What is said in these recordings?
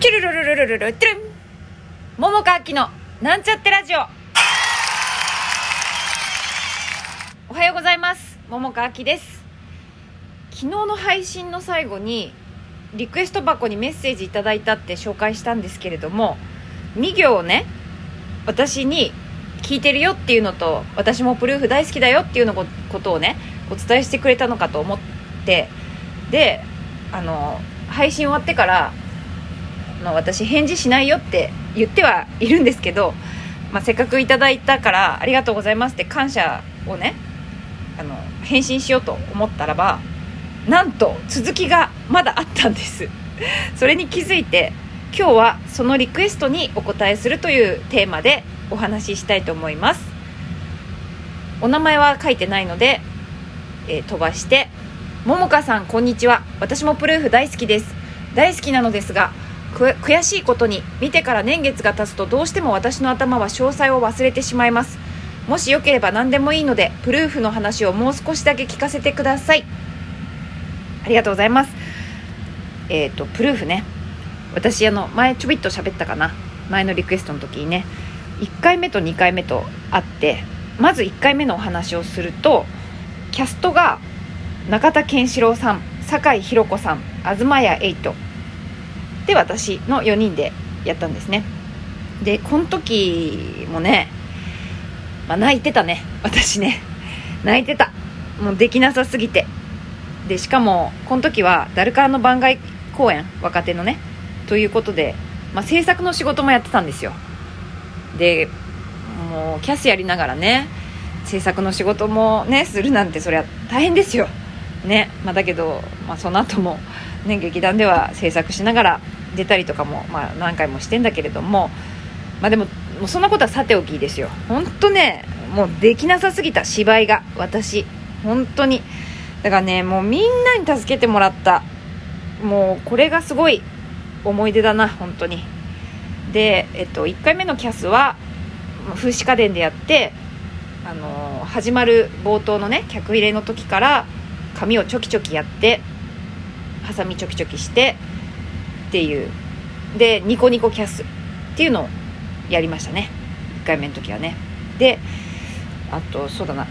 キュルルルルルルルトゥルン、桃佳明のなんちゃってラジオ。おはようございます、桃佳明です。昨日の配信の最後にリクエスト箱にメッセージいただいたって紹介したんですけれども、2行ね、私に聞いてるよっていうのと、私もプルーフ大好きだよっていうのことをねお伝えしてくれたのかと思って、で配信終わってから私返事しないよって言ってはいるんですけど、せっかくいただいたからありがとうございますって感謝をね返信しようと思ったらば、なんと続きがまだあったんです。それに気づいて、今日はそのリクエストにお答えするというテーマでお話ししたいと思います。お名前は書いてないので、飛ばして、ももかさんこんにちは、私もプルーフ大好きです。大好きなのですが、悔しいことに見てから年月が経つとどうしても私の頭は詳細を忘れてしまいます。もしよければ何でもいいのでプルーフの話をもう少しだけ聞かせてください。ありがとうございます。プルーフね、私前ちょびっと喋ったかな、前のリクエストの時にね、1回目と2回目とあって、まず1回目のお話をすると、キャストが中田健志郎さん、酒井宏子さん、東谷エイトで私の4人でやったんですね。でこの時もね、泣いてたね、私ね、泣いてた、もうできなさすぎて。でしかもこの時はダルカーの番外公演、若手のねということで、制作の仕事もやってたんですよ。でもうキャスやりながらね、制作の仕事もねするなんて、そりゃ大変ですよね。だけど、その後も、ね、劇団では制作しながら出たりとかも、何回もしてんだけれども、でもそんなことはさておきですよ。本当ね、もうできなさすぎた、芝居が、私本当にだからね、もうみんなに助けてもらった。もうこれがすごい思い出だな、本当に。で、1回目のキャスは風刺家電でやって、始まる冒頭のね客入れの時から髪をチョキチョキやって、ハサミチョキチョキしてっていう、でニコニコキャスっていうのをやりましたね、1回目の時はね。であとそうだな、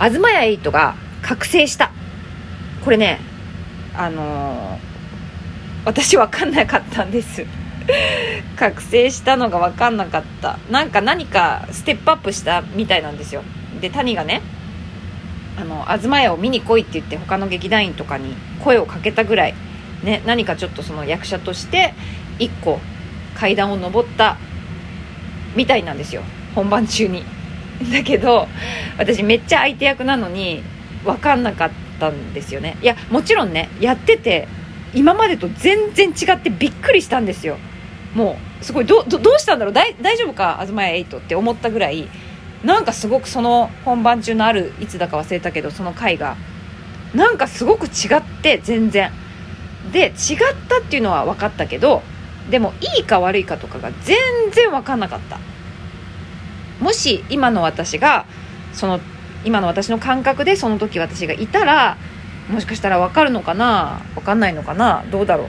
東谷エイトが覚醒した、これね私分かんなかったんです覚醒したのが分かんなかった。何かステップアップしたみたいなんですよ。で谷がね、東谷を見に来いって言って他の劇団員とかに声をかけたぐらい、ね、何かちょっとその役者として一個階段を上ったみたいなんですよ、本番中に。だけど私めっちゃ相手役なのに分かんなかったんですよね。いやもちろんね、やってて今までと全然違ってびっくりしたんですよ。もうすごい、どうしたんだろう、大丈夫か東谷エイトって思ったぐらい、すごくその本番中のあるいつだか忘れたけど、その回がすごく違って、全然で違ったっていうのは分かったけど、でもいいか悪いかとかが全然分かんなかった。もし今の私が今の私の感覚でその時私がいたら、もしかしたら分かるのかな、分かんないのかな、どうだろう、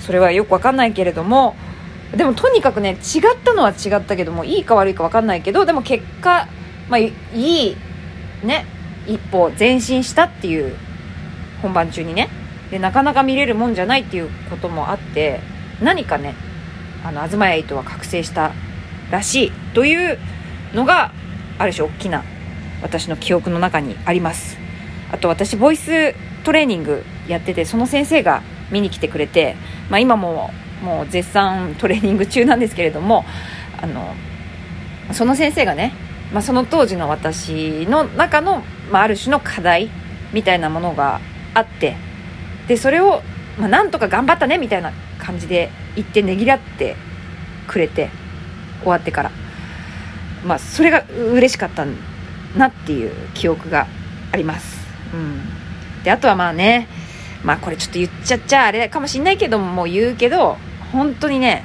それはよく分かんないけれども、でもとにかくね、違ったのは違ったけども、いいか悪いか分かんないけど、でも結果、いいね一歩前進したっていう、本番中にね。でなかなか見れるもんじゃないっていうこともあって、何かね東谷エイトは覚醒したらしいというのがある種大きな私の記憶の中にあります。あと私ボイストレーニングやってて、その先生が見に来てくれて、今もう絶賛トレーニング中なんですけれども、その先生がね、その当時の私の中の、ある種の課題みたいなものがあって、でそれを、なんとか頑張ったねみたいな感じで言ってねぎらってくれて、終わってから、それが嬉しかったなっていう記憶があります、であとはこれちょっと言っちゃっちゃあれかもしんないけども、もう言うけど、本当にね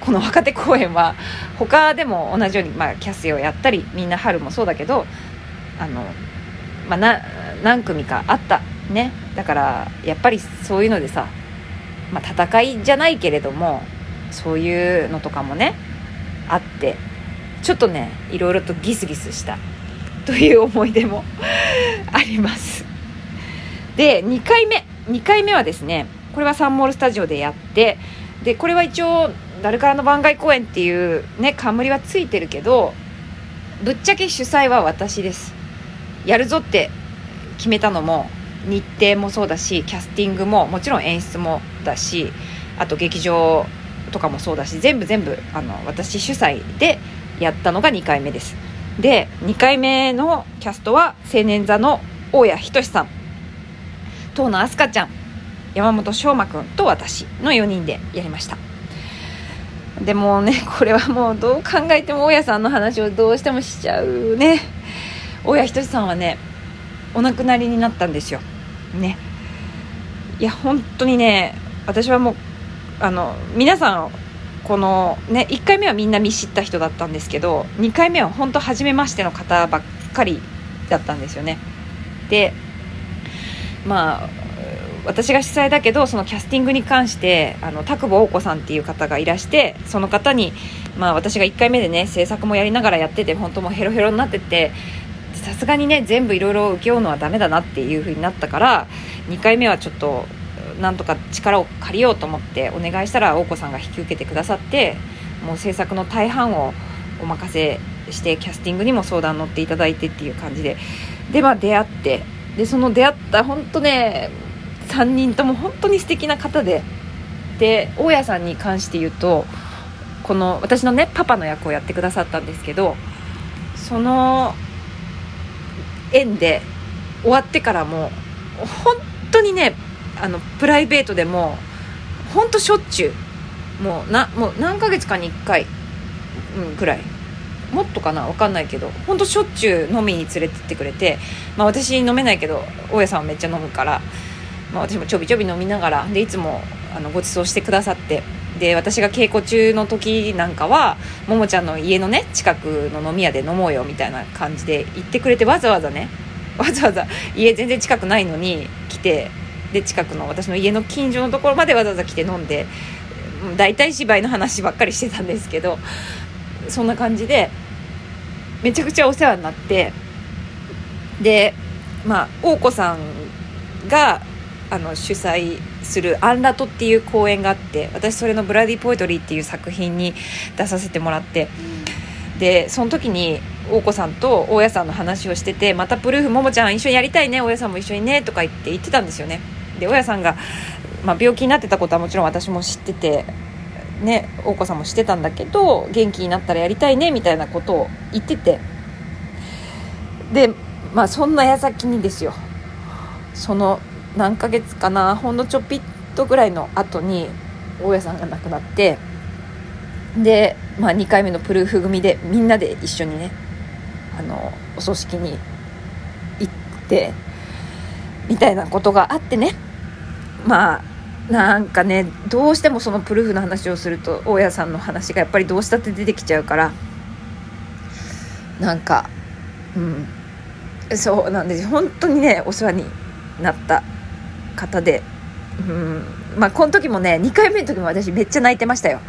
この若手公演は他でも同じように、キャスをやったり、みんな春もそうだけど何組かあったね。だからやっぱりそういうのでさ、まあ、戦いじゃないけれどもそういうのとかもねあって、ちょっとねいろいろとギスギスしたという思い出もあります。で2回目はですね、これはサンモールスタジオでやって、でこれは一応誰からの番外公演っていうね冠はついてるけど、ぶっちゃけ主催は私です。やるぞって決めたのも日程もそうだし、キャスティングももちろん演出もだし、あと劇場とかもそうだし、全部私主催でやったのが2回目です。で2回目のキャストは青年座の大谷仁さん、遠野飛鳥ちゃん、山本翔真くんと私の4人でやりました。でもねこれはもうどう考えても大谷さんの話をどうしてもしちゃうね。大谷仁さんはねお亡くなりになったんですよね。いや本当にね、私はもう皆さんこのね1回目はみんな見知った人だったんですけど、2回目は本当初めましての方ばっかりだったんですよね。でまあ私が主催だけど、そのキャスティングに関して田久保王子さんっていう方がいらして、その方に、まあ、私が1回目でね制作もやりながらやってて本当もうヘロヘロになってて、さすがにね全部いろいろ請け負うのはダメだなっていう風になったから、2回目はちょっとなんとか力を借りようと思ってお願いしたら、王子さんが引き受けてくださって、もう制作の大半をお任せして、キャスティングにも相談乗っていただいてっていう感じで、でまあ出会って、でその出会った本当ね3人とも本当に素敵な方で、で大谷さんに関して言うと、この私のねパパの役をやってくださったんですけど、その縁で終わってからも本当にねプライベートでも本当しょっちゅうもう何ヶ月かに1回くらい、もっとかな分かんないけど、本当しょっちゅう飲みに連れてってくれて、まあ私飲めないけど大谷さんはめっちゃ飲むから、まあ、私もちょびちょび飲みながらでいつもご馳走してくださって、で私が稽古中の時なんかはももちゃんの家のね近くの飲み屋で飲もうよみたいな感じで言ってくれて、わざわざ家全然近くないのに来て、で近くの私の家の近所のところまでわざわざ来て飲んで、だいたい芝居の話ばっかりしてたんですけど、そんな感じでめちゃくちゃお世話になって、でまあ王子さんが主催するアンラトっていう公演があって、私それのブラディポエトリーっていう作品に出させてもらって、でその時に大子さんと大谷さんの話をしてて、またプルーフももちゃん一緒にやりたいね、大谷さんも一緒にねとか言ってたんですよね。で大谷さんが、まあ、病気になってたことはもちろん私も知っててね、大子さんも知ってたんだけど、元気になったらやりたいねみたいなことを言ってて、でまあそんな矢先にですよ、その何ヶ月かな、ほんのちょっぴっとぐらいの後に大谷さんが亡くなって、で、まあ、2回目のプルーフ組でみんなで一緒にねお葬式に行ってみたいなことがあってね、まあなんかねどうしてもそのプルーフの話をすると大谷さんの話がやっぱりどうしたって出てきちゃうから、なんかそうなんです。本当にねお世話になった方で、まあこの時もね2回目の時も私めっちゃ泣いてましたよ。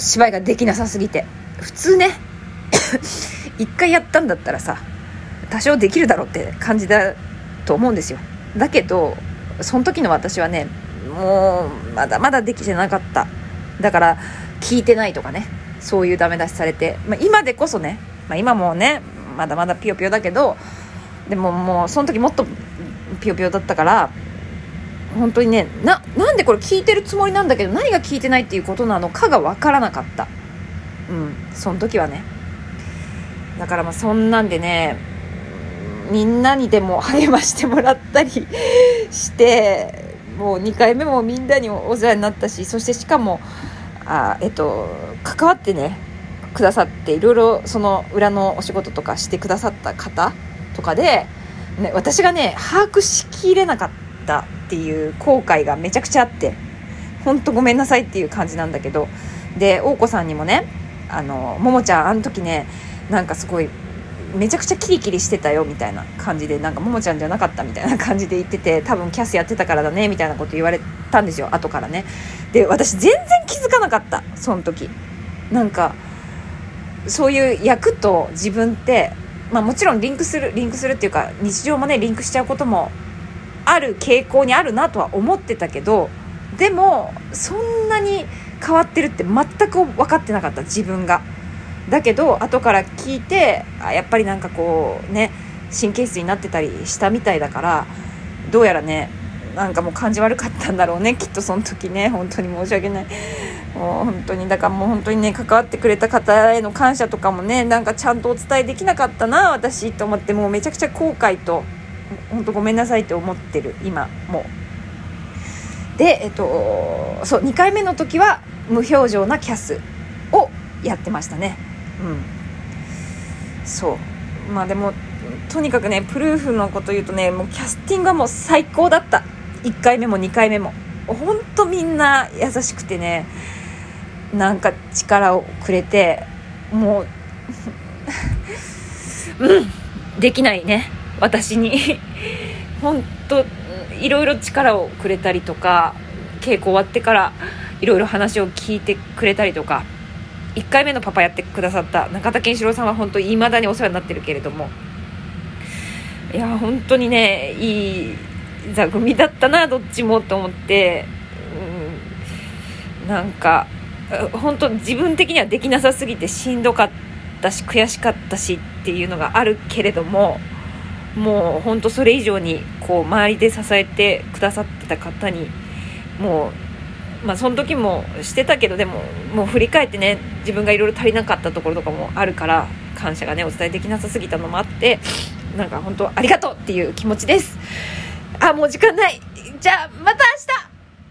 芝居ができなさすぎて、普通ね一回やったんだったらさ多少できるだろうって感じだと思うんですよ。だけどその時の私はねもうまだまだできてなかった。だから聞いてないとかねそういうダメ出しされて、まあ、今でこそね、まあ、今もねまだまだピヨピヨだけど、でももうその時もっとピヨピヨだったから本当にね なんでこれ聞いてるつもりなんだけど何が聞いてないっていうことなのかが分からなかった、その時はね。だからまあそんなんでねみんなにでも励ましてもらったりして、もう2回目もみんなにお世話になったし、そしてしかも関わってねくださっていろいろその裏のお仕事とかしてくださった方とかで、ね、私がね把握しきれなかったっていう後悔がめちゃくちゃあって、ほんとごめんなさいっていう感じなんだけど。で王子さんにもねももちゃんあの時ねなんかすごいめちゃくちゃキリキリしてたよみたいな感じで、なんかももちゃんじゃなかったみたいな感じで言ってて、多分キャスやってたからだねみたいなこと言われたんですよ、後からね。で私全然気づかなかった、その時。なんかそういう役と自分って、まあ、もちろんリンクするっていうか、日常もねリンクしちゃうこともある傾向にあるなとは思ってたけど、でもそんなに変わってるって全く分かってなかった、自分が。だけど後から聞いて、やっぱりなんかこうね神経質になってたりしたみたいだから、どうやらねなんかもう感じ悪かったんだろうね、きっとその時ね。本当に申し訳ない、もう本当に。だからもう本当にね、関わってくれた方への感謝とかもね、なんかちゃんとお伝えできなかったな私と思って、もうめちゃくちゃ後悔と本当ごめんなさいって思ってる今も。でそう、2回目の時は無表情なキャスをやってましたね。うん、そう。まあでもとにかくね、プルーフのこと言うとね、もうキャスティングはもう最高だった。1回目も2回目もほんとみんな優しくてね、なんか力をくれて、もううんできないね私にほんといろいろ力をくれたりとか、稽古終わってからいろいろ話を聞いてくれたりとか。1回目のパパやってくださった中田健志郎さんは本当に未だにお世話になってるけれども、いや本当にねいい座組だったなどっちもと思って、なんか本当自分的にはできなさすぎてしんどかったし悔しかったしっていうのがあるけれども、もう本当それ以上にこう周りで支えてくださってた方にもう。まあ、その時もしてたけど、でももう振り返ってね、自分がいろいろ足りなかったところとかもあるから、感謝がねお伝えできなさすぎたのもあって、なんか本当ありがとうっていう気持ちです。あ、もう時間ない。じゃあまた明日。